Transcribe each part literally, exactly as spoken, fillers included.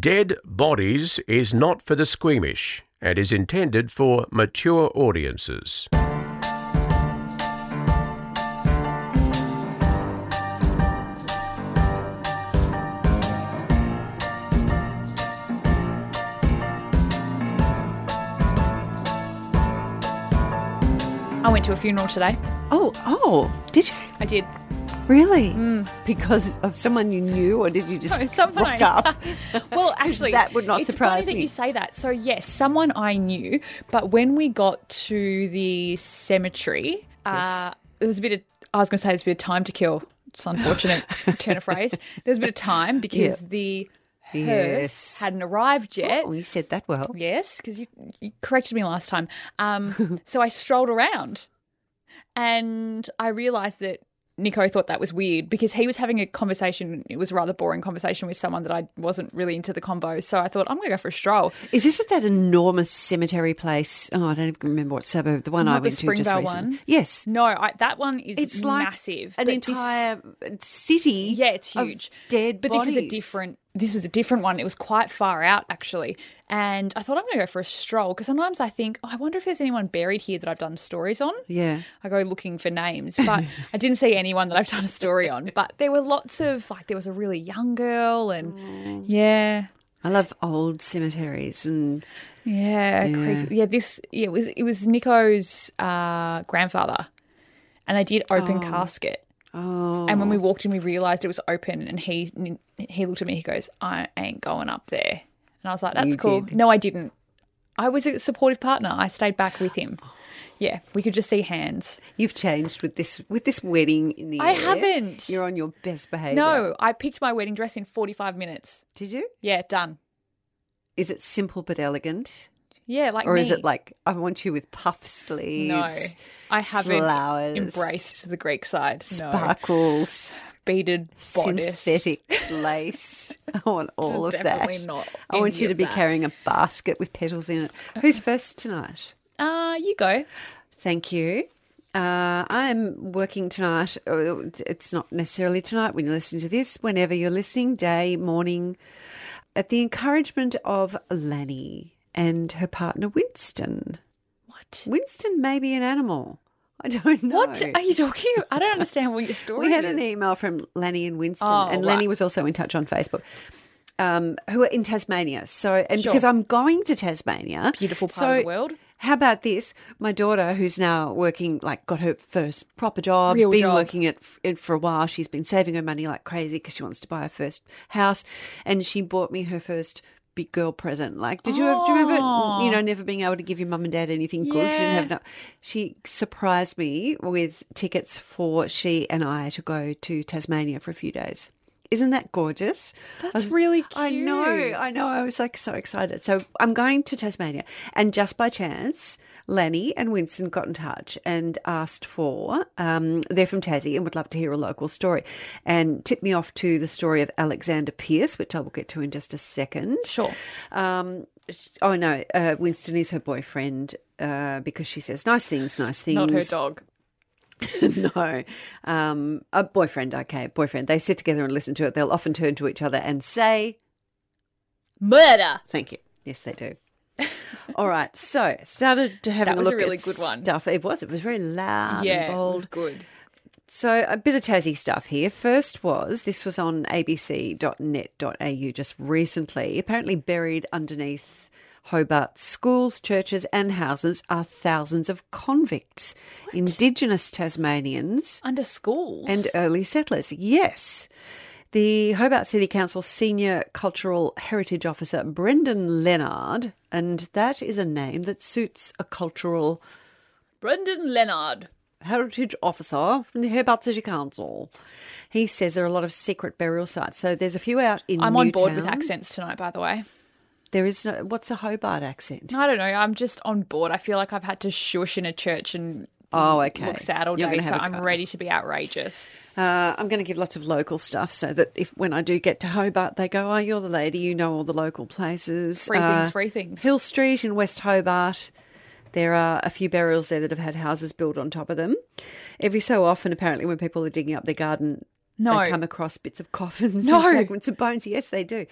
Dead Bodies is not for the squeamish and is intended for mature audiences. I went to a funeral today. Oh, oh, did you? I did. Really? Mm. Because of someone you knew, or did you just no, someone rock I, up? Well, actually, that would not surprise me. It's funny that you say that. So, yes, someone I knew, but when we got to the cemetery, yes. uh, it was a bit of, I was going to say there's a bit of time to kill. It's unfortunate turn of phrase. There's a bit of time because yeah. the... hearse yes. hadn't arrived yet. Oh, you said that well. Yes, because you, you corrected me last time. Um, so I strolled around and I realised that Nico thought that was weird because he was having a conversation. It was a rather boring conversation with someone that I wasn't really into the convo. So I thought, I'm going to go for a stroll. Is this at that enormous cemetery place? Oh, I don't even remember what suburb. The one Not I the went Springvale to just recently. One? Yes. No, I, that one is it's massive. It's like an entire this, city. Yeah, it's huge. Of dead but bodies. This is a different. This was a different one. It was quite far out, actually. And I thought I'm going to go for a stroll because sometimes I think, oh, I wonder if there's anyone buried here that I've done stories on. Yeah. I go looking for names, but I didn't see anyone that I've done a story on. But there were lots of, like, there was a really young girl and, mm. yeah. I love old cemeteries and. Yeah. Yeah, creepy. yeah this, yeah, it was it was Nico's uh, grandfather and they did open oh. casket. Oh. And when we walked in, we realised it was open and he he looked at me, he goes, I ain't going up there. And I was like, that's you cool. Did. No, I didn't. I was a supportive partner. I stayed back with him. Yeah, we could just see hands. You've changed with this with this wedding in the I air. Haven't. You're on your best behaviour. No, I picked my wedding dress in forty-five minutes. Did you? Yeah, done. Is it simple but elegant? Yeah, like or me. Is it like, I want you with puff sleeves? No, I haven't flowers, embraced the Greek side. No. Sparkles. Beaded bodice. Synthetic lace. I want all of definitely that. Definitely not. I want you to be that. Carrying a basket with petals in it. Who's first tonight? Uh, you go. Thank you. Uh, I'm working tonight. It's not necessarily tonight when you listen to this. Whenever you're listening, day, morning, at the encouragement of Lanny. And her partner, Winston. What? Winston may be an animal. I don't know. What are you talking about? I don't understand what your story is. We had is. An email from Lanny and Winston, oh, and Lanny right. was also in touch on Facebook, um, who are in Tasmania. So, and sure. because I'm going to Tasmania. Beautiful part so, of the world. How about this? My daughter, who's now working, like got her first proper job, Real been job. Working at it for a while. She's been saving her money like crazy because she wants to buy her first house, and she bought me her first big girl present. Like, did you, oh. do you remember, you know, never being able to give your mum and dad anything yeah. good? She didn't have no, she surprised me with tickets for she and I to go to Tasmania for a few days. Isn't that gorgeous? That's was, really cute. I know, I know. I was like so excited. So I'm going to Tasmania. And just by chance, Lanny and Winston got in touch and asked for, um, they're from Tassie and would love to hear a local story. And tipped me off to the story of Alexander Pearce, which I will get to in just a second. Sure. Um, oh, no, uh, Winston is her boyfriend uh, because she says nice things, nice things. Not her dog. No, um, a boyfriend, okay, boyfriend. They sit together and listen to it. They'll often turn to each other and say, murder. Thank you. Yes, they do. All right, so started to have a look at stuff. That was a really good one. Stuff. It was. It was very loud yeah, and bold. Yeah, it was good. So a bit of Tassie stuff here. First was, this was on a b c dot net dot a u just recently, apparently buried underneath Hobart schools, churches and houses are thousands of convicts, what? Indigenous Tasmanians. Under schools? And early settlers, yes. The Hobart City Council Senior Cultural Heritage Officer, Brendan Leonard, and that is a name that suits a cultural... Brendan Leonard. Heritage Officer from the Hobart City Council. He says there are a lot of secret burial sites. So there's a few out in I'm Newtown. On board with accents tonight, by the way. There is no, what's a Hobart accent? I don't know. I'm just on board. I feel like I've had to shush in a church and oh, okay. look sad all day, so I'm ready to be outrageous. Uh, I'm going to give lots of local stuff so that if when I do get to Hobart, they go, oh, you're the lady, you know all the local places. Free uh, things, free things. Hill Street in West Hobart. There are a few burials there that have had houses built on top of them. Every so often, apparently, when people are digging up their garden, no. they come across bits of coffins no. and fragments of bones. Yes, they do.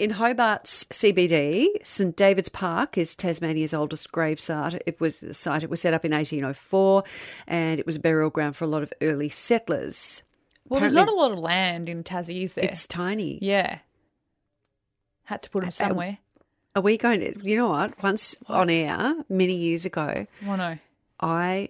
In Hobart's C B D, Saint David's Park is Tasmania's oldest gravesite. It was a site. It was set up in eighteen oh four, and it was a burial ground for a lot of early settlers. Well, apparently, there's not a lot of land in Tassie, is there? It's tiny. Yeah. Had to put them somewhere. Are we going to, you know what, once what? on air many years ago, oh, no. I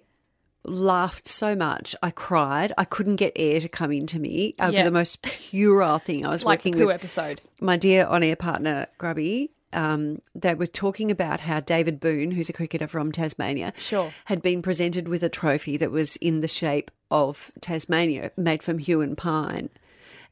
laughed so much. I cried. I couldn't get air to come into me over yeah. the most puerile thing. I was like working the poo with episode. My dear on-air partner, Grubby. Um, they were talking about how David Boone, who's a cricketer from Tasmania, sure. had been presented with a trophy that was in the shape of Tasmania, made from Hue and Pine.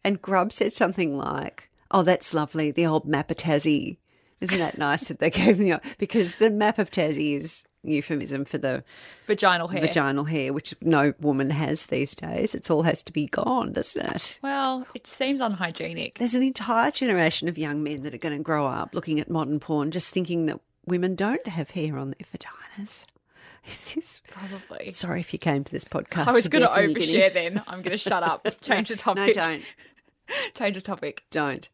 And Grubb said something like, oh, that's lovely, the old map of Tassie. Isn't that nice that they gave me up? Because the map of Tassie is euphemism for the vaginal hair, vaginal hair, which no woman has these days. It all has to be gone, doesn't it? Well, it seems unhygienic. There's an entire generation of young men that are going to grow up looking at modern porn just thinking that women don't have hair on their vaginas. Is this probably? Sorry if you came to this podcast. I was going to overshare then. I'm going to shut up. Change the topic. No, don't. Change the topic. Don't.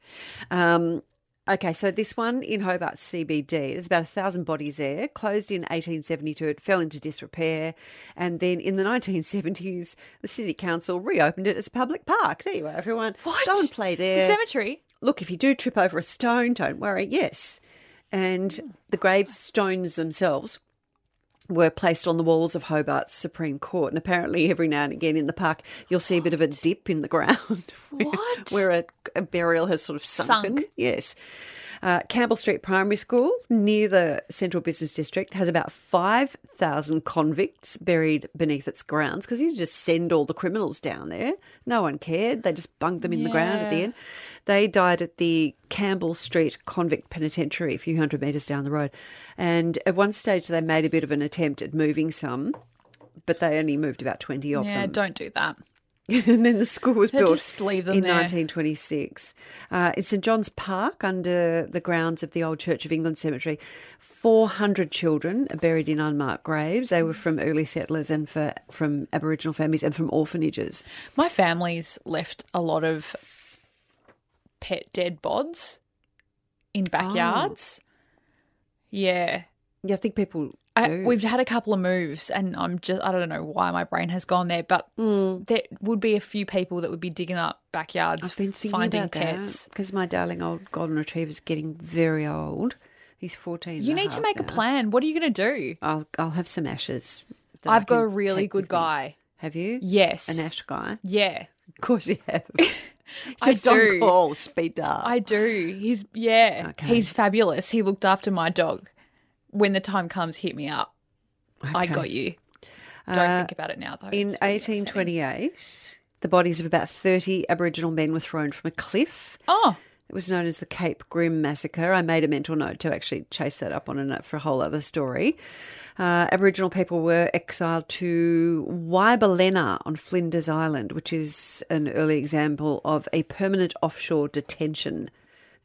Um Okay, so this one in Hobart C B D, there's about one thousand bodies there. Closed in eighteen seventy-two, it fell into disrepair. And then in the nineteen seventies, the City Council reopened it as a public park. There you are, everyone. What? Don't play there. The cemetery? Look, if you do trip over a stone, don't worry. Yes. And oh. the gravestones themselves were placed on the walls of Hobart's Supreme Court. And apparently every now and again in the park, you'll see a bit of a dip in the ground where, what? where a, a burial has sort of sunken. Sunk. Yes. Uh, Campbell Street Primary School, near the Central Business District, has about five thousand convicts buried beneath its grounds because you just send all the criminals down there. No one cared. They just bunged them in yeah. the ground at the end. They died at the Campbell Street Convict Penitentiary a few hundred metres down the road. And at one stage they made a bit of an attempt at moving some, but they only moved about twenty of yeah, them. Yeah, don't do that. And then the school was They'll built just leave them in there. nineteen twenty-six. Uh, in Saint John's Park, under the grounds of the old Church of England Cemetery, four hundred children are buried in unmarked graves. They were from early settlers and for, from Aboriginal families and from orphanages. My family's left a lot of pet dead bods in backyards. Oh. Yeah. Yeah, I think people... I, we've had a couple of moves and I'm just, I don't know why my brain has gone there, but mm. there would be a few people that would be digging up backyards, I've been thinking finding about pets. Because my darling old golden retriever's getting very old. He's fourteen. You need to make now. a plan. What are you going to do? I'll, I'll have some ashes. I've got a really good guy. Have you? Yes. An ash guy? Yeah. Of course you have. Just I do. on call, speed up. I do. He's, yeah, okay. He's fabulous. He looked after my dog. When the time comes, hit me up. Okay. I got you. Don't uh, think about it now, though. In eighteen twenty-eight, upsetting. the bodies of about thirty Aboriginal men were thrown from a cliff. Oh. It was known as the Cape Grim Massacre. I made a mental note to actually chase that up on a note for a whole other story. Uh, Aboriginal people were exiled to Wybalena on Flinders Island, which is an early example of a permanent offshore detention.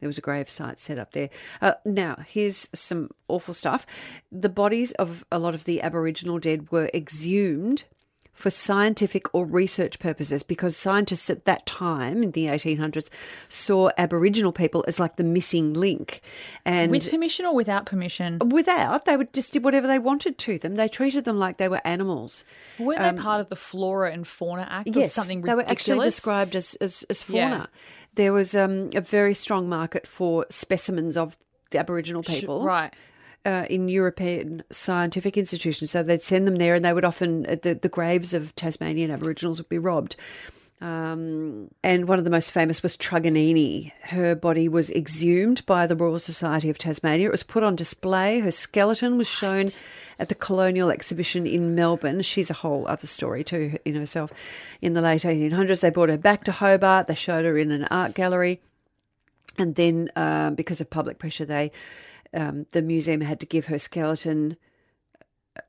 There was a grave site set up there. Uh, now, here's some awful stuff. The bodies of a lot of the Aboriginal dead were exhumed for scientific or research purposes because scientists at that time, in the eighteen hundreds, saw Aboriginal people as like the missing link. And with permission or without permission? Without. They would just do whatever they wanted to them. They treated them like they were animals. Weren't um, they part of the Flora and Fauna Act yes, or something ridiculous? Yes, they were actually described as, as, as fauna. Yeah. There was um, a very strong market for specimens of the Aboriginal people right. uh, in European scientific institutions. So they'd send them there and they would often, the, the graves of Tasmanian Aboriginals would be robbed. Um, and one of the most famous was Truganini. Her body was exhumed by the Royal Society of Tasmania. It was put on display. Her skeleton was shown what? at the Colonial Exhibition in Melbourne. She's a whole other story too in herself. In the late eighteen hundreds, they brought her back to Hobart. They showed her in an art gallery. And then uh, because of public pressure, they um, the museum had to give her skeleton,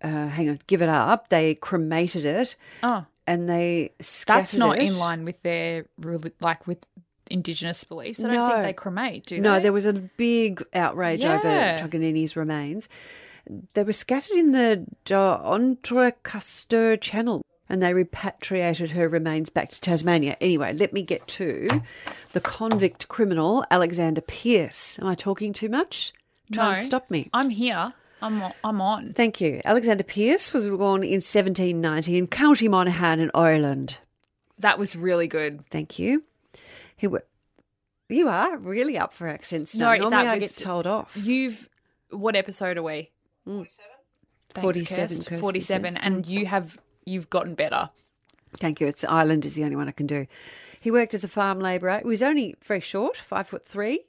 uh, hang on, give it up. They cremated it. Oh. And they scattered That's not it. in line with their, like, with Indigenous beliefs. I don't no. think they cremate, do no, they? No, there was a big outrage yeah. over Truganini's remains. They were scattered in the D'Entrecasteaux channel. and they repatriated her remains back to Tasmania. Anyway, let me get to the convict criminal, Alexander Pearce. Am I talking too much? Try no, and stop me. I'm here. I'm I'm on. Thank you. Alexander Pearce was born in seventeen ninety in County Monaghan in Ireland. That was really good. Thank you. He w- You are really up for accents now. No, Normally I was, get told off. You've what episode are we? Mm. Thanks, forty-seven. Kirst. Kirsten forty-seven, says. And you have you've gotten better. Thank you. It's Ireland is the only one I can do. He worked as a farm labourer. He was only very short, five foot three.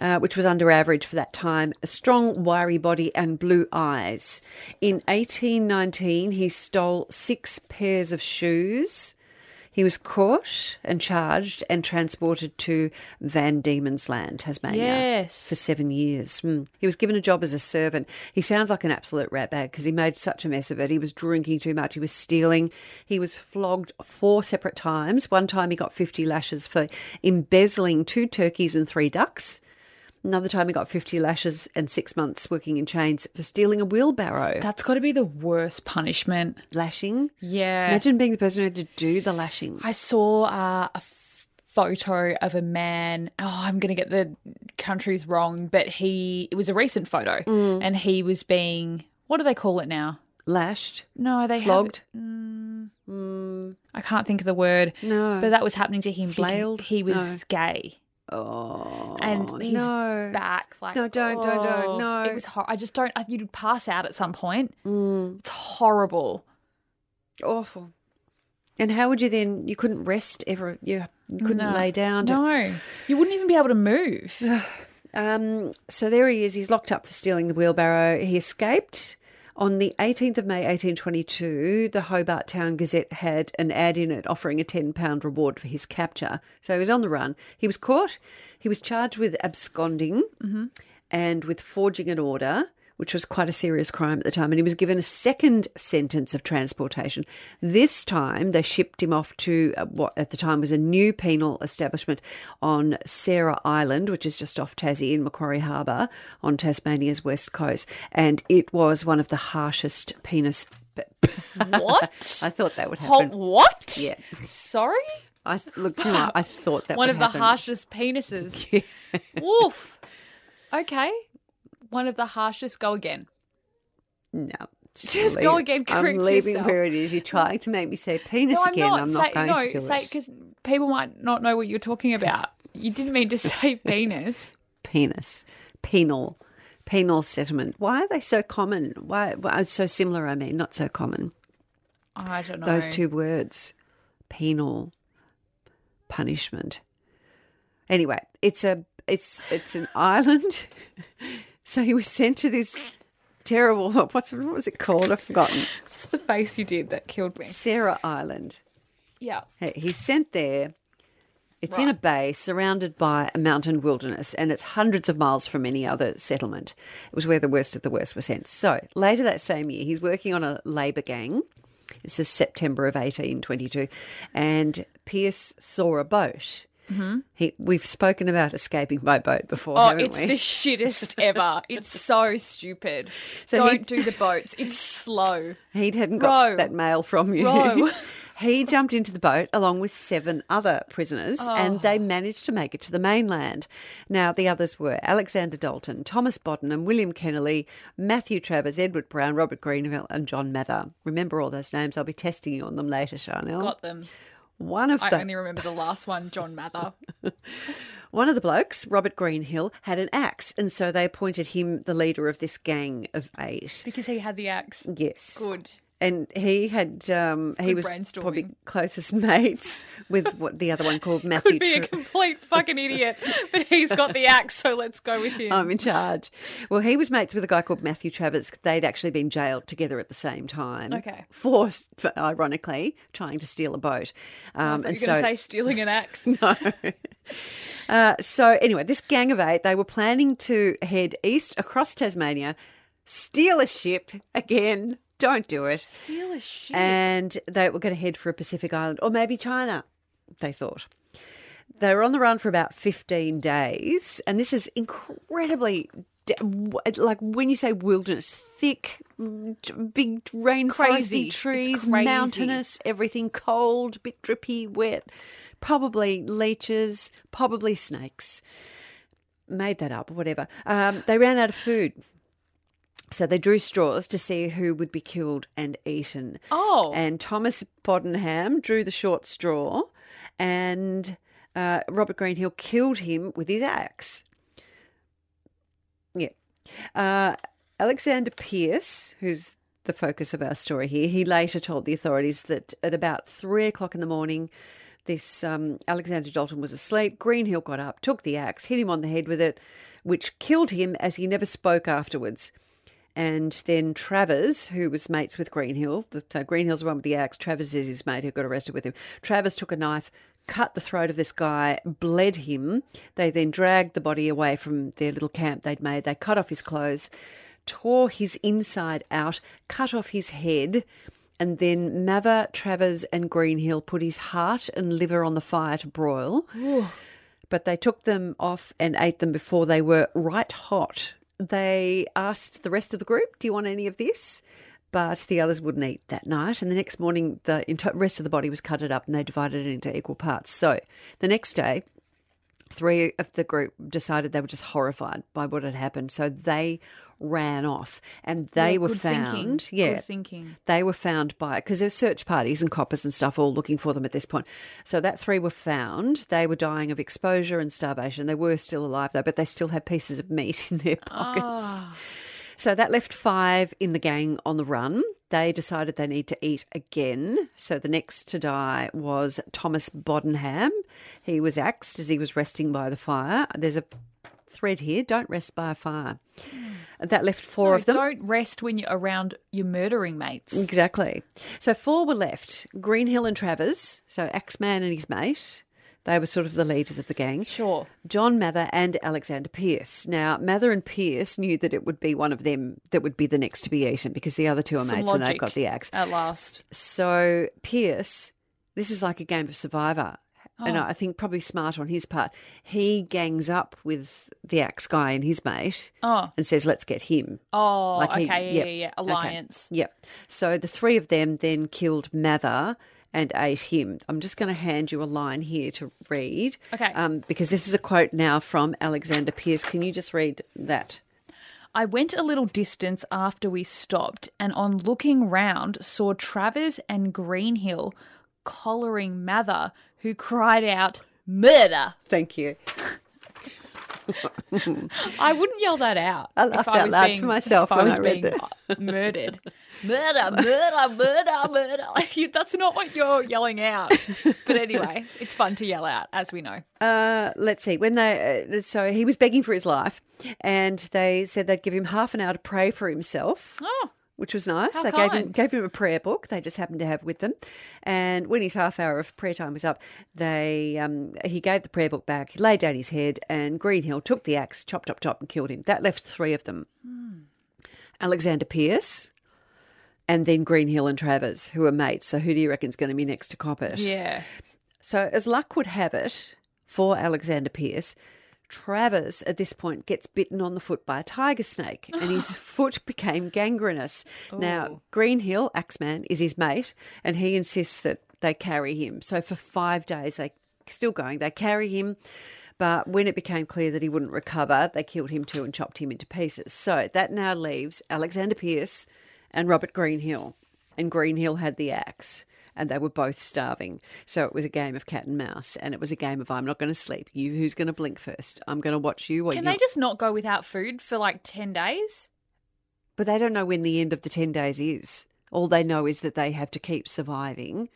Uh, which was under average for that time, a strong, wiry body and blue eyes. In eighteen nineteen, he stole six pairs of shoes. He was caught and charged and transported to Van Diemen's Land, Tasmania, yes. for seven years. Mm. He was given a job as a servant. He sounds like an absolute ratbag because he made such a mess of it. He was drinking too much. He was stealing. He was flogged four separate times. One time he got fifty lashes for embezzling two turkeys and three ducks. Another time he got fifty lashes and six months working in chains for stealing a wheelbarrow. That's got to be the worst punishment. Lashing? Yeah. Imagine being the person who had to do the lashing. I saw uh, a photo of a man, oh, I'm going to get the countries wrong, but he, it was a recent photo mm. and he was being, what do they call it now? Lashed? No, they flogged. Mm, mm. I can't think of the word. No. But that was happening to him. Flailed? He was no. gay. Oh, and his no. back, like no, don't, oh. don't, don't, no. It was horrible. I just don't. I, you'd pass out at some point. Mm. It's horrible, awful. And how would you then? You couldn't rest ever. You you couldn't no. lay down. To, no, you wouldn't even be able to move. um. So there he is. He's locked up for stealing the wheelbarrow. He escaped. On the eighteenth of May, eighteen twenty-two, the Hobart Town Gazette had an ad in it offering a ten pounds reward for his capture. So he was on the run. He was caught. He was charged with absconding mm-hmm. and with forging an order, which was quite a serious crime at the time, and he was given a second sentence of transportation. This time they shipped him off to what at the time was a new penal establishment on Sarah Island, which is just off Tassie in Macquarie Harbour on Tasmania's west coast, and it was one of the harshest penis... What? I thought that would happen. Hold, what? Yeah. Sorry? I, look, you know, I thought that one would happen. One of the harshest penises. Yeah. Woof. Okay. One of the harshest. Go again. No. Just, just go again. Correct I'm leaving yourself. Where it is. You're trying to make me say penis no, I'm again. Not. I'm not say, going no, to do it. No, say it because people might not know what you're talking about. You didn't mean to say penis. Penis. Penal. Penal settlement. Why are they so common? Why well, so similar, I mean, not so common. I don't know. Those two words. Penal. Punishment. Anyway, it's a it's it's an island. So he was sent to this terrible, what's, what was it called? I've forgotten. It's the face you did that killed me. Sarah Island. Yeah. Hey, he's sent there. It's right. in a bay surrounded by a mountain wilderness, and it's hundreds of miles from any other settlement. It was where the worst of the worst were sent. So later that same year, he's working on a labour gang. This is September of eighteen twenty-two, and Pearce saw a boat. Mm-hmm. He, we've spoken about escaping by boat before, oh, haven't it's we? The shittest ever. It's so stupid. So Don't he'd... do the boats. It's slow. He hadn't got Row. that mail from you. Row. He jumped into the boat along with seven other prisoners oh. and they managed to make it to the mainland. Now, the others were Alexander Dalton, Thomas Bodden and William Kennelly, Matthew Travers, Edward Brown, Robert Greenville and John Mather. Remember all those names. I'll be testing you on them later, Charnel. Got them. One of I the... only remember the last one, John Mather. One of the blokes, Robert Greenhill, had an axe, and so they appointed him the leader of this gang of eight. Because he had the axe? Yes. Good. And he had, um, he was probably closest mates with what the other one called Matthew. Could be a complete fucking idiot, but he's got the axe, so let's go with him. I'm in charge. Well, he was mates with a guy called Matthew Travers. They'd actually been jailed together at the same time. Okay. For, for ironically, trying to steal a boat. Um, oh, I thought you were and going so, to say stealing an axe. No. uh, so anyway, this gang of eight, they were planning to head east across Tasmania, steal a ship again. Don't do it. Steal a ship. And they were going to head for a Pacific island or maybe China, they thought. They were on the run for about fifteen days, and this is incredibly like when you say wilderness, thick, big rainforesty trees, mountainous, everything cold, bit drippy, wet, probably leeches, probably snakes. Made that up, whatever. Um, they ran out of food. So they drew straws to see who would be killed and eaten. Oh. And Thomas Poddenham drew the short straw, and uh, Robert Greenhill killed him with his axe. Yeah. Uh, Alexander Pearce, who's the focus of our story here, he later told the authorities that at about three o'clock in the morning, this um, Alexander Dalton was asleep. Greenhill got up, took the axe, hit him on the head with it, which killed him as he never spoke afterwards. And then Travers, who was mates with Greenhill, so Greenhill's the one with the axe, Travers is his mate who got arrested with him. Travers took a knife, cut the throat of this guy, bled him. They then dragged the body away from their little camp they'd made. They cut off his clothes, tore his inside out, cut off his head, and then Mather, Travers and Greenhill put his heart and liver on the fire to broil. Ooh. But they took them off and ate them before they were right hot. They asked the rest of the group, do you want any of this? But the others wouldn't eat that night. And the next morning, the rest of the body was cutted up and they divided it into equal parts. So the next day, three of the group decided they were just horrified by what had happened. So they ran off and they yeah, were good found. Thinking. Yeah, good thinking. They were found by, because there were search parties and coppers and stuff all looking for them at this point. So that three were found. They were dying of exposure and starvation. They were still alive though, but they still had pieces of meat in their pockets. Oh. So that left five in the gang on the run. They decided they need to eat again. So the next to die was Thomas Boddenham. He was axed as he was resting by the fire. There's a thread here, don't rest by a fire. That left four no, of them. Don't rest when you're around your murdering mates. Exactly. So four were left, Greenhill and Travers, so Axeman and his mate. They were sort of the leaders of the gang. Sure. John Mather and Alexander Pearce. Now, Mather and Pearce knew that it would be one of them that would be the next to be eaten because the other two are Some mates and they've got the axe. At last. So Pearce, this is like a game of Survivor, oh. and I think probably smart on his part. He gangs up with the axe guy and his mate oh. and says, let's get him. Oh, like he, okay, yep, yeah, yeah, alliance. Okay, yep. So the three of them then killed Mather and ate him. I'm just going to hand you a line here to read. Okay. Um, because this is a quote now from Alexander Pearce. Can you just read that? I went a little distance after we stopped and on looking round saw Travers and Greenhill collaring Mather, who cried out, murder. Thank you. I wouldn't yell that out. I laughed if I out was loud being, to myself when I, was I read being that. Murdered. Murder, murder, murder, murder. Like you, that's not what you're yelling out. But anyway, it's fun to yell out, as we know. Uh, let's see. When they uh, so he was begging for his life, and they said they'd give him half an hour to pray for himself. Oh. Which was nice. How they kind. gave him gave him a prayer book they just happened to have with them. And when his half hour of prayer time was up, they um, he gave the prayer book back, he laid down his head, and Greenhill took the axe, chopped up top and killed him. That left three of them. Mm. Alexander Pearce and then Greenhill and Travers, who are mates. So who do you reckon's going to be next to cop it? Yeah. So as luck would have it for Alexander Pearce, Travers, at this point, gets bitten on the foot by a tiger snake and his foot became gangrenous. Ooh. Now, Greenhill, Axeman, is his mate and he insists that they carry him. So for five days, they still going, they carry him. But when it became clear that he wouldn't recover, they killed him too and chopped him into pieces. So that now leaves Alexander Pearce and Robert Greenhill. And Greenhill had the axe. And they were both starving. So it was a game of cat and mouse and it was a game of I'm not going to sleep. You, who's going to blink first? I'm going to watch you. Or Can you're... they just not go without food for like ten days? But they don't know when the end of the ten days is. All they know is that they have to keep surviving.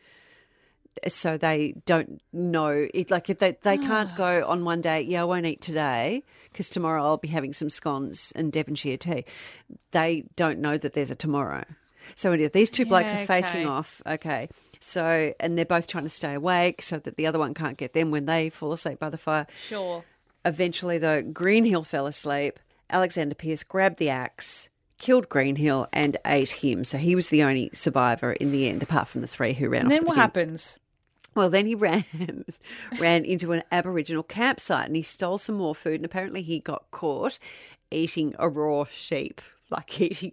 So they don't know. It, like They, they can't go on one day, yeah, I won't eat today because tomorrow I'll be having some scones and Devonshire tea. They don't know that there's a tomorrow. So these two blokes yeah, okay. are facing off, okay, So and they're both trying to stay awake so that the other one can't get them when they fall asleep by the fire. Sure. Eventually, though, Greenhill fell asleep. Alexander Pearce grabbed the axe, killed Greenhill and ate him. So he was the only survivor in the end, apart from the three who ran and off. And then what happens? Well, then he ran ran into an Aboriginal campsite and he stole some more food and apparently he got caught. eating a raw sheep, like eating,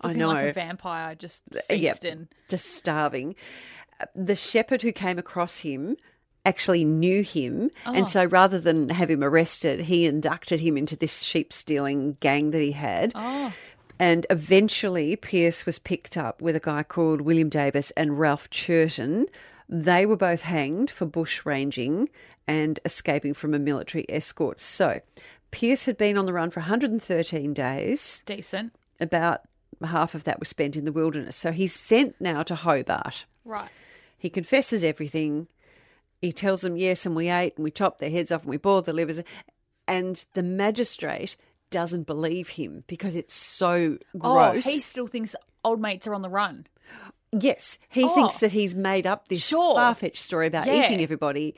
I know, like a vampire, just feasting, yeah, just starving. The shepherd who came across him actually knew him, oh. and so rather than have him arrested, he inducted him into this sheep-stealing gang that he had. Oh. And eventually Pearce was picked up with a guy called William Davis and Ralph Churton. They were both hanged for bushranging and escaping from a military escort. So Pearce had been on the run for one hundred thirteen days. Decent. About half of that was spent in the wilderness. So he's sent now to Hobart. Right. He confesses everything. He tells them, yes, and we ate and we chopped their heads off and we boiled their livers. And the magistrate doesn't believe him because it's so gross. Oh, he still thinks old mates are on the run. Yes, he oh, thinks that he's made up this sure. far-fetched story about yeah. eating everybody,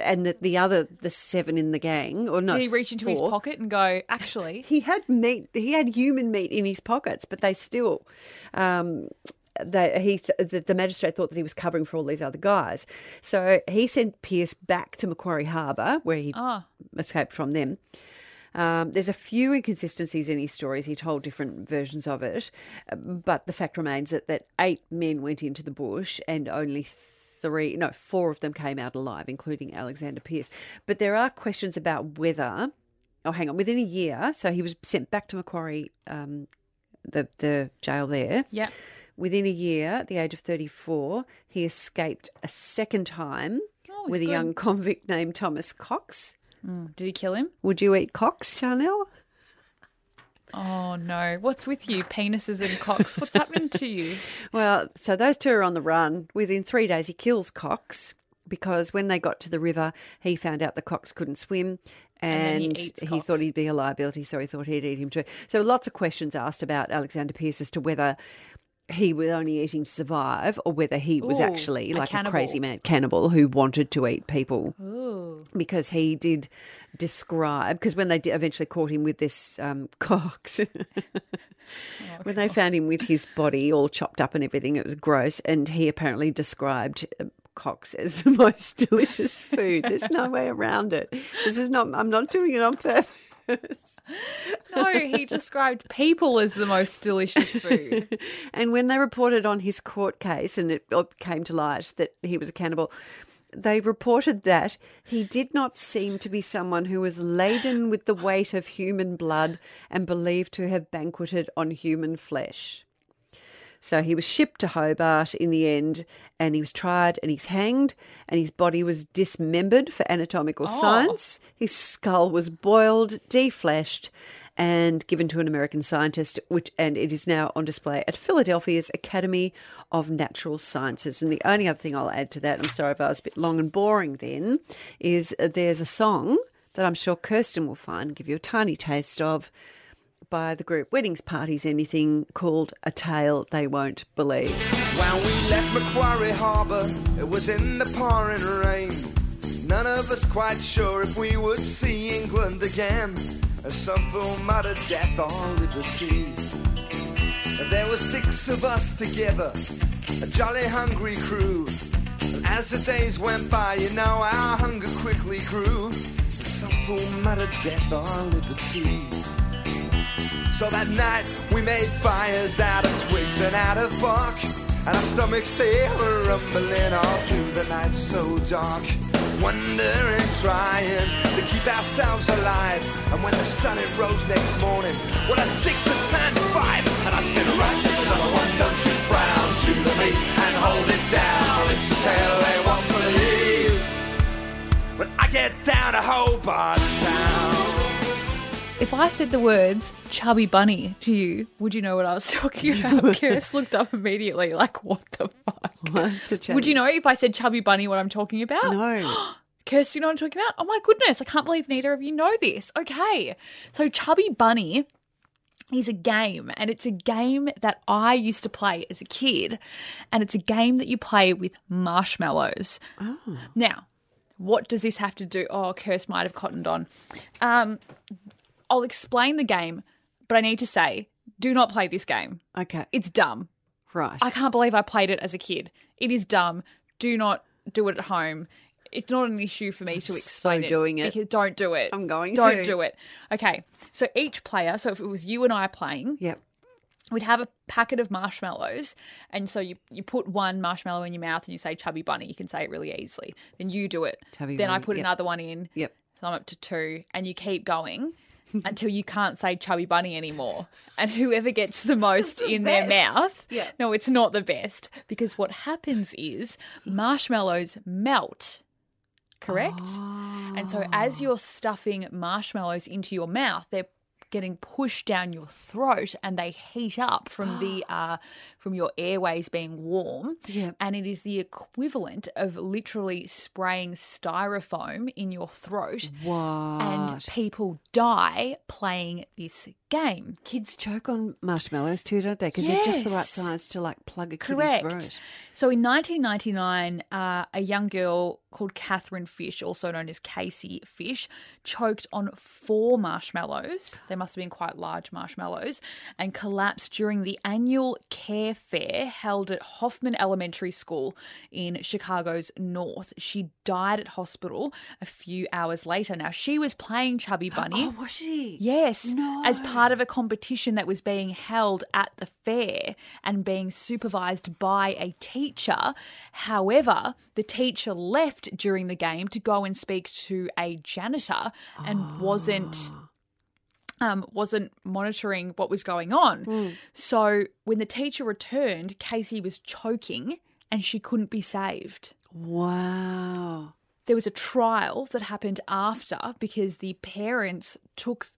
and that the other, the seven in the gang, or no, did he reach into four, his pocket and go, actually, he had meat, he had human meat in his pockets, but they still, um, they he the, the magistrate thought that he was covering for all these other guys, so he sent Pearce back to Macquarie Harbour where he oh. escaped from them. Um, there's a few inconsistencies in his stories. He told different versions of it, but the fact remains that, that eight men went into the bush and only three, no, four of them came out alive, including Alexander Pearce. But there are questions about whether, oh, hang on, within a year, so he was sent back to Macquarie, um, the, the jail there. Yeah. Within a year, at the age of thirty-four, he escaped a second time oh, with good. a young convict named Thomas Cox. Did he kill him? Would you eat cocks, Chanel? Oh, no. What's with you, penises and cocks? What's happening to you? Well, so those two are on the run. Within three days, he kills Cox because when they got to the river, he found out the Cox couldn't swim and, and he, he thought he'd be a liability, so he thought he'd eat him too. So lots of questions asked about Alexander Pearce as to whether he was only eating to survive or whether he Ooh, was actually like a, a crazy man cannibal who wanted to eat people. Ooh. Because he did describe, because when they eventually caught him with this um, Cox, oh, when they found him with his body all chopped up and everything, it was gross, and he apparently described Cox as the most delicious food. There's no way around it. This is not, I'm not doing it on purpose. No, he described people as the most delicious food. And when they reported on his court case and it came to light that he was a cannibal, they reported that he did not seem to be someone who was laden with the weight of human blood and believed to have banqueted on human flesh. So he was shipped to Hobart in the end, and he was tried and he's hanged, and his body was dismembered for anatomical oh. science. His skull was boiled, defleshed, and given to an American scientist, which and it is now on display at Philadelphia's Academy of Natural Sciences. And the only other thing I'll add to that, I'm sorry if I was a bit long and boring then, is there's a song that I'm sure Kirsten will find and give you a tiny taste of, by the group Weddings, Parties, Anything, called A Tale They Won't Believe. When we left Macquarie Harbour, it was in the pouring rain. None of us quite sure if we would see England again, as some form out of death or liberty. There were six of us together, a jolly hungry crew. And as the days went by, you know, our hunger quickly grew, as some form out of death or liberty. So that night we made fires out of twigs and out of bark, and our stomachs they were rumbling all through the night so dark, wondering, trying to keep ourselves alive. And when the sun it rose next morning, well at six it turned five, and I said, right, there's another one, don't you frown, chew the meat and hold it down, it's a tale they won't believe, when I get down to Hobart Town. If I said the words chubby bunny to you, would you know what I was talking about? Kirst looked up immediately like, what the fuck? What? Would you know if I said chubby bunny what I'm talking about? No. Kirst, you know what I'm talking about? Oh, my goodness. I can't believe neither of you know this. Okay. So chubby bunny is a game, and it's a game that I used to play as a kid, and it's a game that you play with marshmallows. Oh. Now, what does this have to do? Oh, Kirst might have cottoned on. Um... I'll explain the game, but I need to say, do not play this game. Okay. It's dumb. Right. I can't believe I played it as a kid. It is dumb. Do not do it at home. it's not an issue for me I'm to explain so doing it, it. Because don't do it. I'm going don't to. Don't do it. Okay. So each player, so if it was you and I playing, yep. we'd have a packet of marshmallows. And so you, you put one marshmallow in your mouth and you say Chubby Bunny. You can say it really easily. Then you do it. Chubby then Bunny. I put yep. another one in. Yep. So I'm up to two. And you keep going until you can't say Chubby Bunny anymore. And whoever gets the most the in best. Their mouth. Yeah. No, it's not the best. Because what happens is marshmallows melt. Correct? Oh. And so as you're stuffing marshmallows into your mouth, they're getting pushed down your throat and they heat up from the uh, from your airways being warm. Yeah. And it is the equivalent of literally spraying styrofoam in your throat. What? And people die playing this game. Kids choke on marshmallows too, don't they? Because yes. they're just the right size to like plug a kid's Correct. Throat. So in nineteen ninety-nine, uh, a young girl called Catherine Fish, also known as Casey Fish, choked on four marshmallows. They must have been quite large marshmallows, and collapsed during the annual care fair held at Hoffman Elementary School in Chicago's North. She died at hospital a few hours later. Now, she was playing Chubby Bunny. Oh, was she? Yes. No. As part of a competition that was being held at the fair and being supervised by a teacher. However, the teacher left during the game to go and speak to a janitor and oh. wasn't... Um, wasn't monitoring what was going on. Mm. So when the teacher returned, Casey was choking and she couldn't be saved. Wow. There was a trial that happened after because the parents took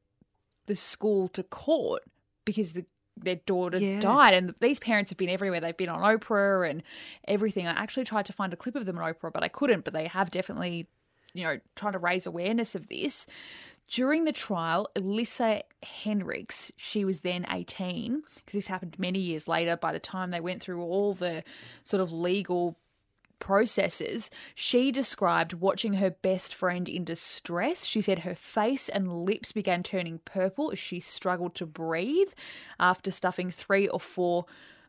the school to court because the, their daughter yeah. died. And these parents have been everywhere. They've been on Oprah and everything. I actually tried to find a clip of them on Oprah, but I couldn't. But they have definitely, you know, trying to raise awareness of this. During the trial, Alyssa Henricks, she was then eighteen, because this happened many years later. By the time they went through all the sort of legal processes, she described watching her best friend in distress. She said her face and lips began turning purple as she struggled to breathe after stuffing three or four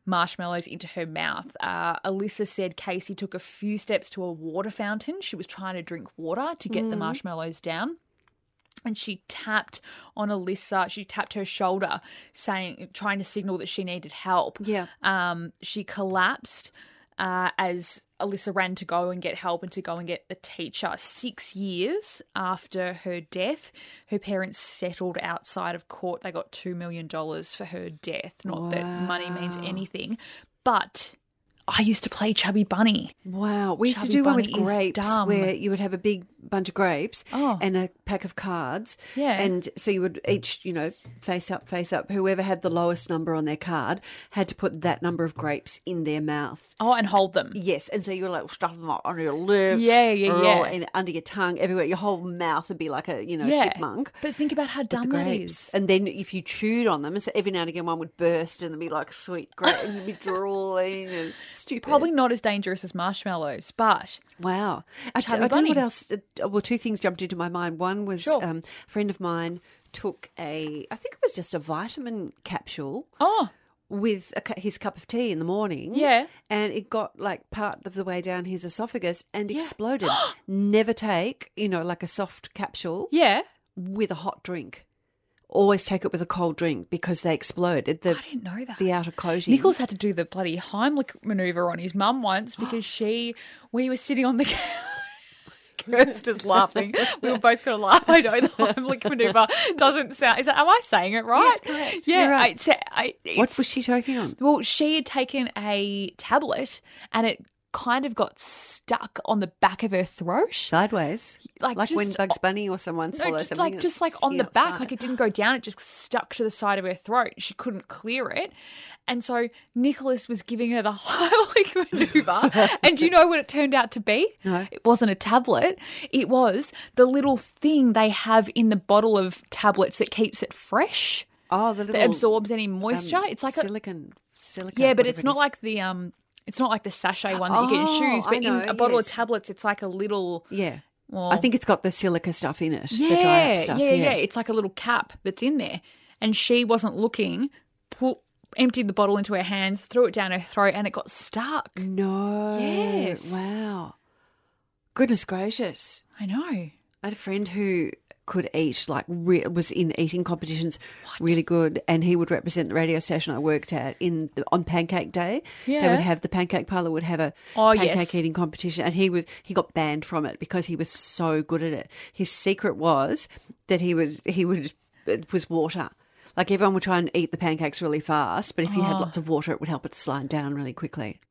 marshmallows into her mouth. Uh, Alyssa said Casey took a few steps to a water fountain. She was trying to drink water to get mm. the marshmallows down. And she tapped on Alyssa. She tapped her shoulder, saying, trying to signal that she needed help. Yeah. Um. She collapsed uh, as Alyssa ran to go and get help and to go and get the teacher. Six years after her death, her parents settled outside of court. They got two million dollars for her death. Not wow. that money means anything, but... I used to play Chubby Bunny. Wow. We used Chubby to do Bunny one with grapes where you would have a big bunch of grapes oh. and a pack of cards. Yeah. And so you would each, you know, face up, face up. Whoever had the lowest number on their card had to put that number of grapes in their mouth. Oh, and hold them. Yes. And so you were like stuffing them on your lips. Yeah, yeah, yeah. And under your tongue, everywhere. Your whole mouth would be like a, you know, yeah. chipmunk. But think about how dumb that is. And then if you chewed on them, and so every now and again one would burst and it'd be like sweet grape and you'd be drooling and... Stupid. Probably not as dangerous as marshmallows, but wow. I, I don't know what else. Well, two things jumped into my mind. One was sure. um, a friend of mine took a, I think it was just a vitamin capsule. Oh. With a, his cup of tea in the morning. Yeah. And it got like part of the way down his esophagus and yeah. exploded. Never take, you know, like a soft capsule. Yeah. With a hot drink. Always take it with a cold drink because they exploded. The, I didn't know that. The outer coating. Nicholas had to do the bloody Heimlich manoeuvre on his mum once because she, we were sitting on the couch. Kirsten's laughing. We were both going to laugh. I know the Heimlich manoeuvre doesn't sound, is that, am I saying it right? Yes, correct. Yeah. You're right. I, I, it's, what was she choking on? Well, she had taken a tablet and it kind of got stuck on the back of her throat. Sideways. Like, like just, when Bugs Bunny or someone swallows no, just something. Like, just like on the outside. Back, like it didn't go down, it just stuck to the side of her throat. She couldn't clear it. And so Nicholas was giving her the Heimlich manoeuvre. And do you know what it turned out to be? No. It wasn't a tablet. It was the little thing they have in the bottle of tablets that keeps it fresh. Oh, the little. That absorbs any moisture. Um, it's like silicon, a, silicon. Yeah, but it's it not is. Like the um. It's not like the sachet one that you get in shoes, but know, in a bottle yes. of tablets, it's like a little. Yeah. Well, I think it's got the silica stuff in it, yeah, the dry up stuff. Yeah, yeah, yeah. It's like a little cap that's in there. And she wasn't looking, put, emptied the bottle into her hands, threw it down her throat, and it got stuck. No. Yes. Wow. Goodness gracious. I know. I had a friend who could eat, like re- was in eating competitions, what? Really good, and he would represent the radio station I worked at in the, on Pancake Day. Yeah. They would have, the Pancake Parlour would have a oh, pancake yes. eating competition, and he would he got banned from it because he was so good at it. His secret was that he was he would it was water. Like everyone would try and eat the pancakes really fast, but if you oh. had lots of water, it would help it slide down really quickly.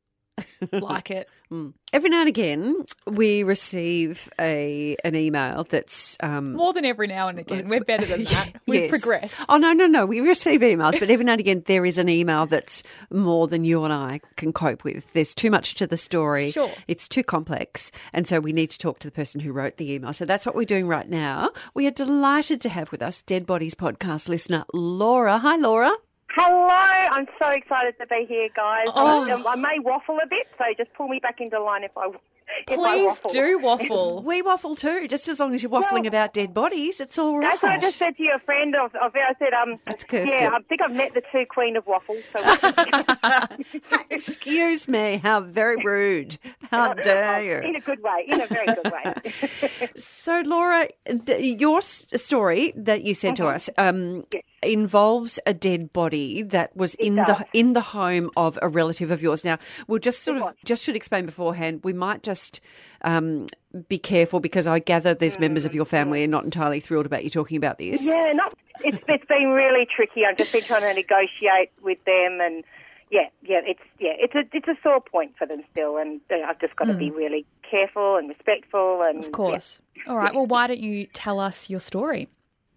Like it. Mm. Every now and again, we receive a an email that's... Um, More than every now and again. We're better than that. We've yes. progressed. Oh, no, no, no. We receive emails, but every now and again there is an email that's more than you and I can cope with. There's too much to the story. Sure. It's too complex, and so we need to talk to the person who wrote the email. So that's what we're doing right now. We are delighted to have with us Dead Bodies podcast listener Laura. Hi, Laura. Hello, I'm so excited to be here, guys. Oh. I may waffle a bit, so just pull me back into line if I, if Please I waffle. Please do waffle. We waffle too, just as long as you're waffling well, about dead bodies, it's all right. That's what I just said to your friend. Of, of I said, um, that's yeah, I think I've met the two queen of waffles. So excuse me, how very rude. How dare you. In a good way, in a very good way. So, Laura, the, your story that you sent mm-hmm. to us... Um, yes. involves a dead body that was it in does. the in the home of a relative of yours. Now, we'll just sort of just should explain beforehand, we might just um, be careful because I gather there's mm. members of your family are not entirely thrilled about you talking about this. Yeah, not, it's it's been really tricky. I've just been trying to negotiate with them, and yeah, yeah, it's yeah, it's a it's a sore point for them still, and I've just got to mm. be really careful and respectful. And of course, yeah. All right. Well, why don't you tell us your story?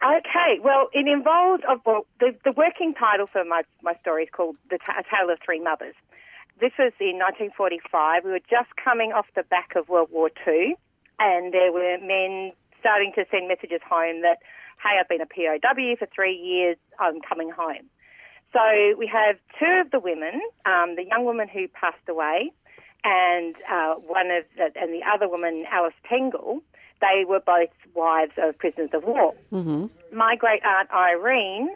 Okay, well, it involves, well, the, the working title for my, my story is called the T- A Tale of Three Mothers. This was in nineteen forty-five. We were just coming off the back of World War Two, and there were men starting to send messages home that, hey, I've been a P O W for three years, I'm coming home. So we have two of the women, um, the young woman who passed away and uh, one of the, and the other woman, Alice Pengel. They were both wives of prisoners of war. Mm-hmm. My great aunt Irene,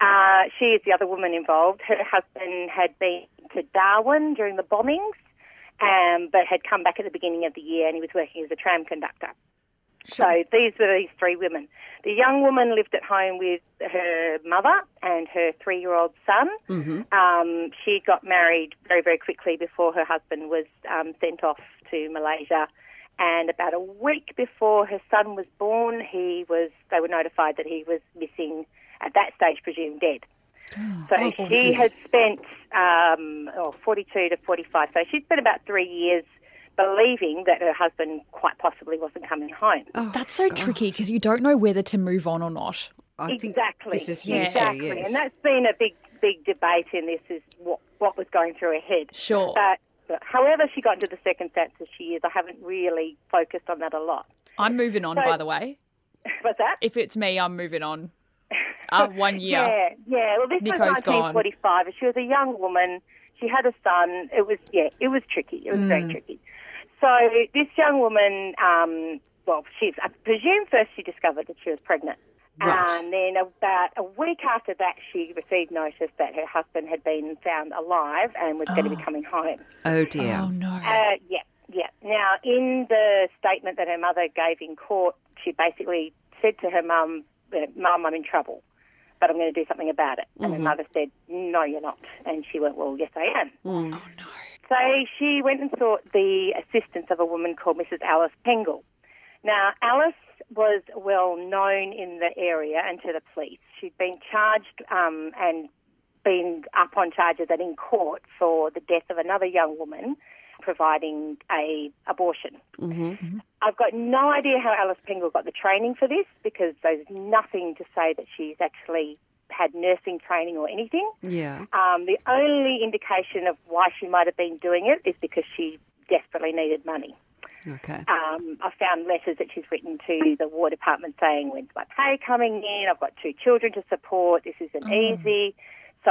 uh, she is the other woman involved. Her husband had been to Darwin during the bombings, um, but had come back at the beginning of the year, and he was working as a tram conductor. Sure. So these were these three women. The young woman lived at home with her mother and her three-year-old son. Mm-hmm. Um, she got married very, very quickly before her husband was um, sent off to Malaysia. And about a week before her son was born, he was. They were notified that he was missing, at that stage, presumed dead. Oh, so she had spent um, oh, forty-two to forty-five. So she'd spent about three years believing that her husband quite possibly wasn't coming home. Oh, that's so God. tricky because you don't know whether to move on or not. I exactly. Think this is yeah. exactly. Yes. And that's been a big, big debate in this is what, what was going through her head. Sure. But, however she got into the circumstances she is, I haven't really focused on that a lot. I'm moving on, so, by the way. What's that? If it's me, I'm moving on. Uh, one year. Yeah, yeah. Well, this Nico's was nineteen forty-five. Gone. She was a young woman. She had a son. It was, yeah, it was tricky. It was mm. very tricky. So this young woman, um, well, she's, I presume first she discovered that she was pregnant. Right. And then about a week after that, she received notice that her husband had been found alive and was oh. going to be coming home. Oh, dear. Oh, no. Uh, yeah, yeah. Now, in the statement that her mother gave in court, she basically said to her mum, Mum, I'm in trouble, but I'm going to do something about it. And mm-hmm. her mother said, no, you're not. And she went, well, yes, I am. Mm. Oh, no. So she went and sought the assistance of a woman called Missus Alice Pengel. Now, Alice was well known in the area and to the police. She'd been charged um, and been up on charges and in court for the death of another young woman providing a abortion. Mm-hmm. I've got no idea how Alice Pengel got the training for this because there's nothing to say that she's actually had nursing training or anything. Yeah. Um, the only indication of why she might have been doing it is because she desperately needed money. Okay. Um, I found letters that she's written to the War Department saying, when's my pay coming in? I've got two children to support. This isn't oh. easy. So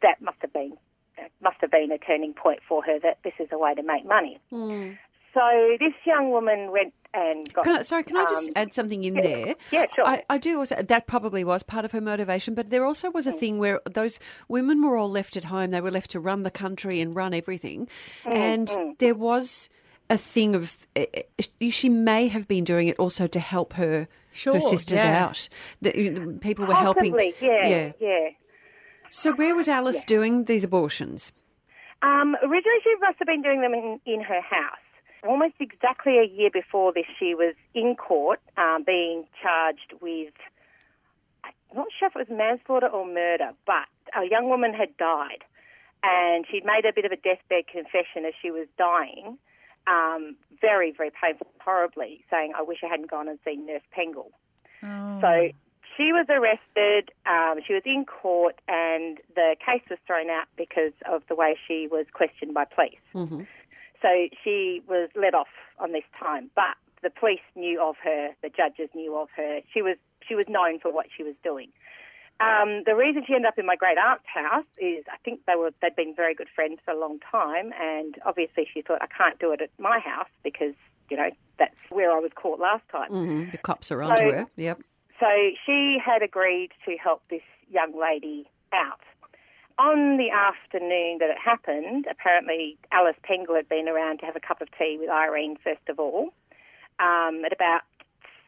that must have been that must have been a turning point for her that this is a way to make money. Mm. So this young woman went and got... Can I, sorry, can um, I just add something in yeah, there? Yeah, sure. I, I do also... That probably was part of her motivation, but there also was a mm. thing where those women were all left at home. They were left to run the country and run everything. Mm, and mm. there was... a thing of, she may have been doing it also to help her, sure, her sisters yeah. out. The, people were Possibly, helping. Yeah, yeah, yeah. So where was Alice yeah. doing these abortions? Um, originally she must have been doing them in, in her house. Almost exactly a year before this, she was in court um, being charged with, I'm not sure if it was manslaughter or murder, but a young woman had died and she'd made a bit of a deathbed confession as she was dying, um, very, very painful, horribly, saying, I wish I hadn't gone and seen Nurse Pengel. Oh. So she was arrested, um, she was in court, and the case was thrown out because of the way she was questioned by police. Mm-hmm. So she was let off on this time, but the police knew of her, the judges knew of her. She was she was known for what she was doing. Um, the reason she ended up in my great aunt's house is I think they were they'd been very good friends for a long time, and obviously she thought, I can't do it at my house because, you know, that's where I was caught last time. Mm-hmm. The cops are onto so, her. Yep. So she had agreed to help this young lady out. On the afternoon that it happened, apparently Alice Pengel had been around to have a cup of tea with Irene, first of all. Um, at about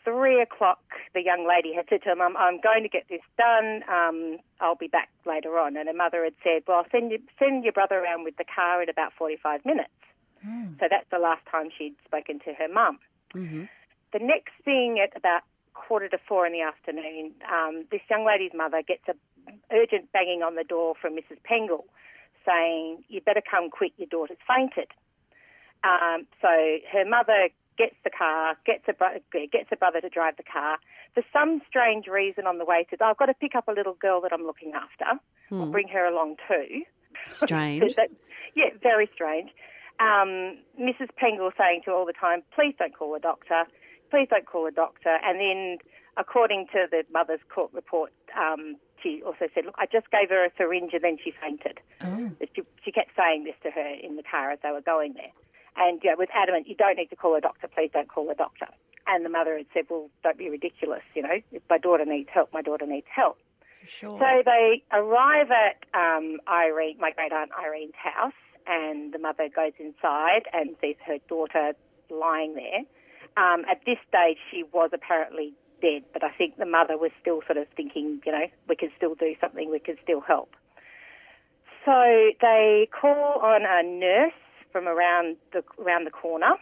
three o'clock, the young lady had said to her mum, I'm going to get this done. Um, I'll be back later on. And her mother had said, well, send, you, send your brother around with the car in about forty-five minutes. Mm. So that's the last time she'd spoken to her mum. Mm-hmm. The next thing at about quarter to four in the afternoon, um, this young lady's mother gets a urgent banging on the door from Missus Pengel saying, you better come quick, your daughter's fainted. Um, so her mother gets the car, gets her, bro- gets her brother to drive the car. For some strange reason on the way, says, I've got to pick up a little girl that I'm looking after. Hmm. I'll bring her along too. Strange. that, yeah, very strange. Um, Missus Pengel saying to her all the time, please don't call a doctor, please don't call a doctor. And then, according to the mother's court report, um, she also said, look, I just gave her a syringe and then she fainted. Oh. She, she kept saying this to her in the car as they were going there. And you know, was adamant, you don't need to call a doctor, please don't call a doctor. And the mother had said, well, don't be ridiculous, you know, if my daughter needs help, my daughter needs help. Sure. So they arrive at um, Irene, my great-aunt Irene's house, and the mother goes inside and sees her daughter lying there. Um, at this stage, she was apparently dead, but I think the mother was still sort of thinking, you know, we can still do something, we can still help. So they call on a nurse from around the around the corner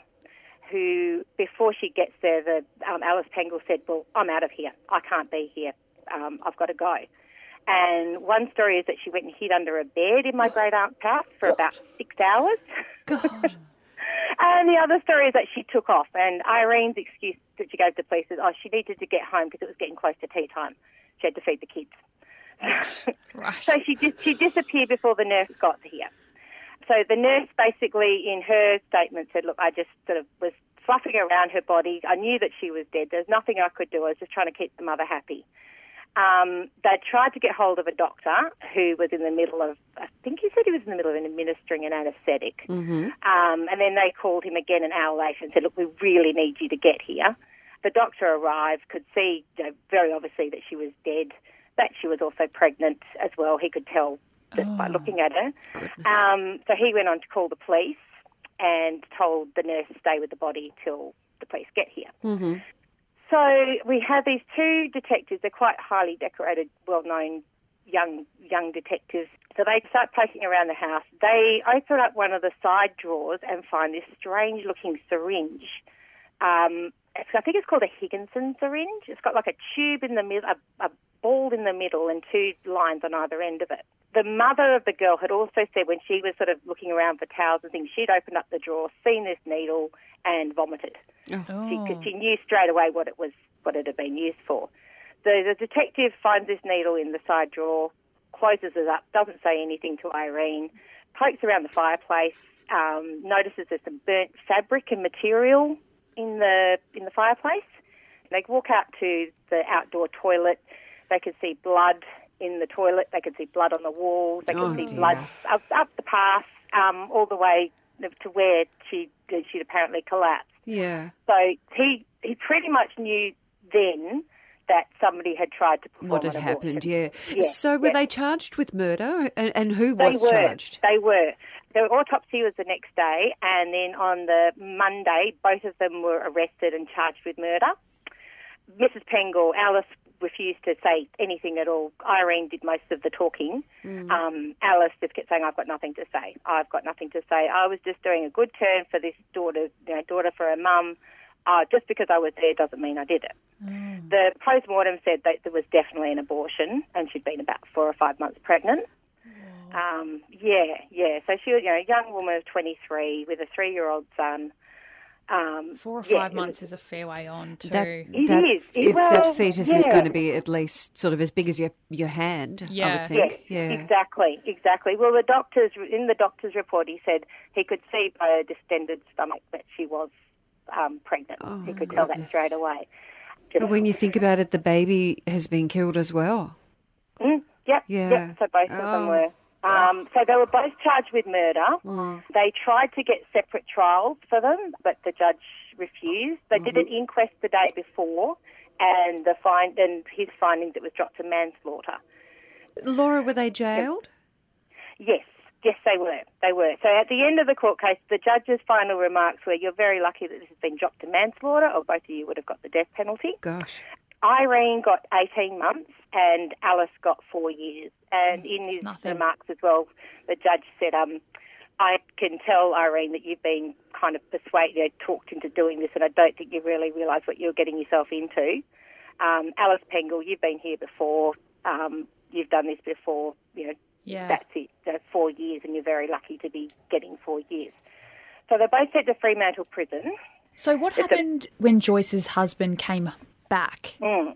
who, before she gets there, the, um, Alice Pengel said, well, I'm out of here. I can't be here. Um, I've got to go. And one story is that she went and hid under a bed in my great-aunt's house for God. about six hours. God. And the other story is that she took off, and Irene's excuse that she gave to police is, oh, she needed to get home because it was getting close to tea time. She had to feed the kids. Right. Right. So she dis- she disappeared before the nurse got here. So the nurse basically, in her statement, said, look, I just sort of was fluffing around her body. I knew that she was dead. There's nothing I could do. I was just trying to keep the mother happy. Um, they tried to get hold of a doctor who was in the middle of, I think he said he was in the middle of administering an anaesthetic. Mm-hmm. Um, and then they called him again an hour later and said, look, we really need you to get here. The doctor arrived, could see you know, very obviously that she was dead, that she was also pregnant as well. He could tell just oh, by looking at her. Um, so he went on to call the police and told the nurse to stay with the body till the police get here. Mm-hmm. So we have these two detectives. They're quite highly decorated, well-known young young detectives. So they start poking around the house. They open up one of the side drawers and find this strange-looking syringe. Um, I think it's called a Higginson syringe. It's got like a tube in the middle, a, a ball in the middle and two lines on either end of it. The mother of the girl had also said when she was sort of looking around for towels and things, she'd opened up the drawer, seen this needle and vomited. Oh. She, 'cause she knew straight away what it was, what it had been used for. The, the detective finds this needle in the side drawer, closes it up, doesn't say anything to Irene, pokes around the fireplace, um, notices there's some burnt fabric and material in the in the fireplace. They walk out to the outdoor toilet. They can see blood in the toilet. They can see blood on the walls. They can oh, see dear. blood up, up the path um, all the way to where she she'd apparently collapsed. Yeah. So he he pretty much knew then that somebody had tried to perform what had happened, yeah. yeah. So were yeah. they charged with murder? And, and who they was were. charged? They were. The autopsy was the next day, and then on the Monday, both of them were arrested and charged with murder. Missus Pengel, Alice, refused to say anything at all. Irene did most of the talking. Mm. Um, Alice just kept saying, I've got nothing to say. I've got nothing to say. I was just doing a good turn for this daughter, you know, daughter for her mum. Uh, just because I was there doesn't mean I did it. Mm. The post-mortem said that there was definitely an abortion, and she'd been about four or five months pregnant. Mm. Um, yeah, yeah. So she was, you know, a young woman of twenty-three with a three-year-old son. Um, Four or five yeah, months was, is a fair way on too. That, it that, is. It, if well, that fetus yeah. is going to be at least sort of as big as your your hand, yeah. I would think. Yeah, yeah, exactly, exactly. Well, the doctors in the doctor's report, he said he could see by her distended stomach that she was um, pregnant. Oh, he could tell that straight away. Just but when you think about it, the baby has been killed as well. Mm, yep, yeah. Yep, so both oh. of them were. Um, so they were both charged with murder. Mm. They tried to get separate trials for them, but the judge refused. They mm-hmm. did an inquest the day before, and the find and his findings it was dropped to manslaughter. Laura, were they jailed? Yes, yes, they were. They were. So at the end of the court case, the judge's final remarks were, "You're very lucky that this has been dropped to manslaughter, or both of you would have got the death penalty." Gosh. Irene got eighteen months and Alice got four years. And in it's his nothing. remarks as well, the judge said, um, I can tell, Irene, that you've been kind of persuaded, talked into doing this, and I don't think you really realise what you're getting yourself into. Um, Alice Pengel, you've been here before. Um, you've done this before. You know, yeah. That's it. That's four years, and you're very lucky to be getting four years. So they're both sent to Fremantle Prison. So what it's happened a- when Joyce's husband came back? Mm.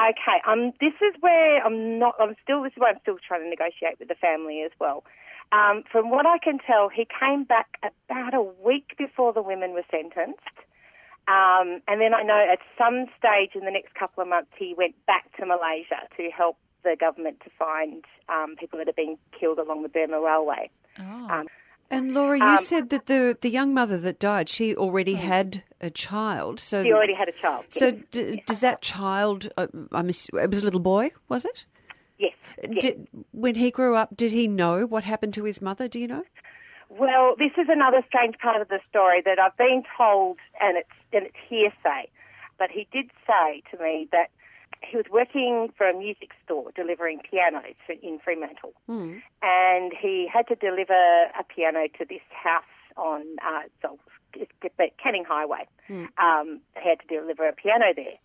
Okay, um, this is where I'm not. I'm still. This is where I'm still trying to negotiate with the family as well. Um, from what I can tell, he came back about a week before the women were sentenced, um, and then I know at some stage in the next couple of months he went back to Malaysia to help the government to find um, people that had been killed along the Burma Railway. Oh. Um, And Laura, you um, said that the the young mother that died, she already yeah. had a child. So she already had a child. So yes. d- yeah. does that child? Uh, I'm. It was a little boy, was it? Yes. yes. Did, when he grew up, did he know what happened to his mother? Do you know? Well, this is another strange part of the story that I've been told, and it's and it's hearsay. But he did say to me that he was working for a music store delivering pianos in Fremantle, mm. and he had to deliver a piano to this house on uh, so Canning Highway. Mm. Um, he had to deliver a piano there.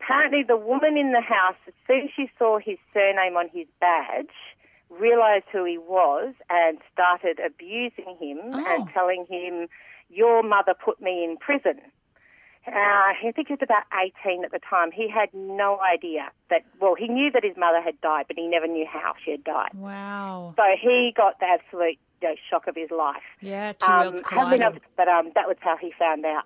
Apparently the woman in the house, as soon as she saw his surname on his badge, realised who he was and started abusing him oh. and telling him, your mother put me in prison. Uh, I think he was about eighteen at the time. He had no idea that, well, he knew that his mother had died, but he never knew how she had died. Wow. So he got the absolute you know, shock of his life. Yeah, two um, worlds colliding. But um, that was how he found out.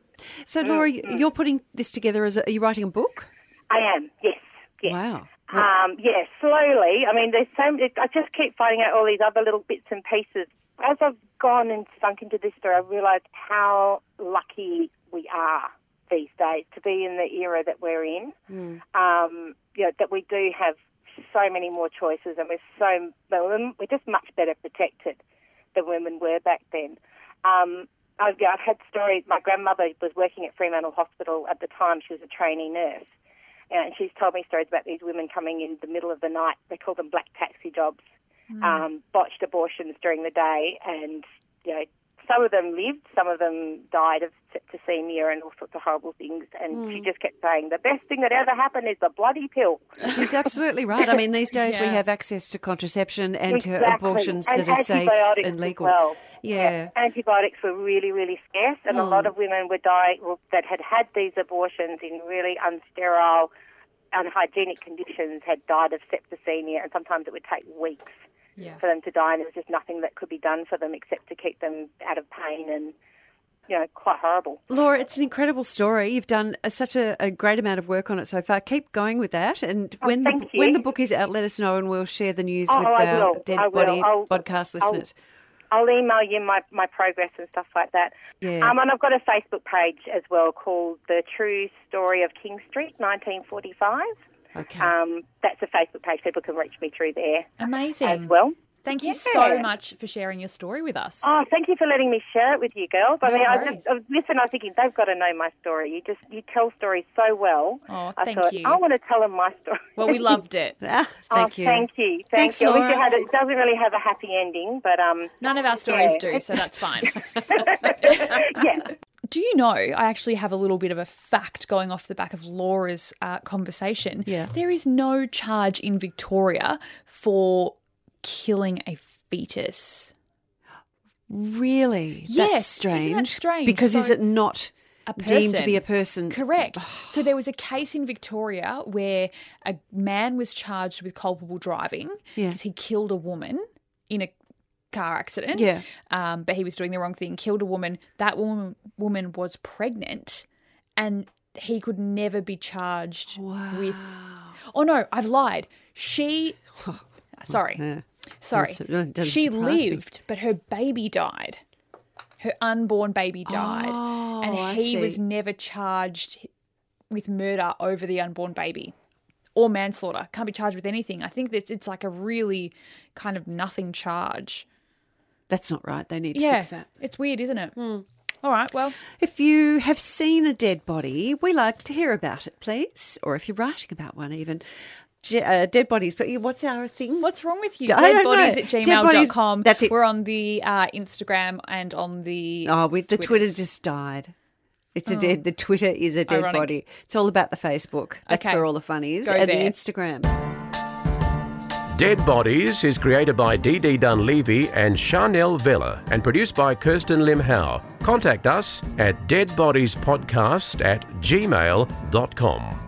So, Laura, mm-hmm. you're putting this together as a, are you writing a book? I am, yes. yes. Wow. Um, yeah, slowly. I mean, there's so. I just keep finding out all these other little bits and pieces. As I've gone and sunk into this story, I've realised how lucky we are these days to be in the era that we're in, mm. um, you know, that we do have so many more choices and we're so we're just much better protected than women were back then. Um, I've, I've had stories. My grandmother was working at Fremantle Hospital at the time. She was a trainee nurse, and she's told me stories about these women coming in the middle of the night. They call them black taxi jobs, mm. um, botched abortions during the day, and you know. Some of them lived, some of them died of septicemia and all sorts of horrible things. And mm. she just kept saying, the best thing that ever happened is the bloody pill. She's absolutely right. I mean, these days yeah. we have access to contraception and exactly. to abortions and that are safe and legal. As well. yeah. yeah. Antibiotics were really, really scarce. And oh. a lot of women were dying well, that had had these abortions in really unsterile, unhygienic conditions had died of septicemia. And sometimes it would take weeks. Yeah. for them to die, and there was just nothing that could be done for them except to keep them out of pain and, you know, quite horrible. Laura, it's an incredible story. You've done a, such a, a great amount of work on it so far. Keep going with that, and oh, when, the, when the book is out, let us know and we'll share the news oh, with oh, our Dead Body podcast listeners. I'll, I'll email you my, my progress and stuff like that. Yeah. Um, and I've got a Facebook page as well called The True Story of King Street, nineteen forty-five. Okay. Um, that's a Facebook page. People can reach me through there. Amazing. As well. Thank you yeah. so much for sharing your story with us. Oh, thank you for letting me share it with you, girls. I no mean, I just, I was, listen, I was thinking, they've got to know my story. You just you tell stories so well. Oh, I thank thought, you. I want to tell them my story. Well, we loved it. thank oh, you. Thank you. Thank Thanks, you. I wish you had, it doesn't really have a happy ending, but... um, None of our stories yeah. do, so that's fine. yeah. Do you know, I actually have a little bit of a fact going off the back of Laura's uh, conversation. Yeah. There is no charge in Victoria for... killing a fetus. Really? Yes. That's strange. Isn't that strange? Because so is it not deemed to be a person? Correct. So there was a case in Victoria where a man was charged with culpable driving because yeah. he killed a woman in a car accident. Yeah. Um, but he was doing the wrong thing, killed a woman. That woman, woman was pregnant and he could never be charged wow. with... Oh, no, I've lied. She... Sorry. Yeah. Sorry. She lived, me. but her baby died. Her unborn baby died. Oh, and he was never charged with murder over the unborn baby or manslaughter. Can't be charged with anything. I think this, it's like a really kind of nothing charge. That's not right. They need to yeah, fix that. It's weird, isn't it? Mm. All right, well. If you have seen a dead body, we like to hear about it, please. Or if you're writing about one even. Uh, dead bodies, but what's our thing? What's wrong with you? dead bodies at gmail dot com That's it. We're on the uh, Instagram and on the oh, we, the Twitter just died. It's oh. a dead. The Twitter is a dead Ironic. body. It's all about the Facebook. That's okay. where all the fun is, Go and there. the Instagram. Dead Bodies is created by Dee Dee Dunleavy and Chanel Vella and produced by Kirsten Lim Howe. Contact us at deadbodiespodcast at gmail dot com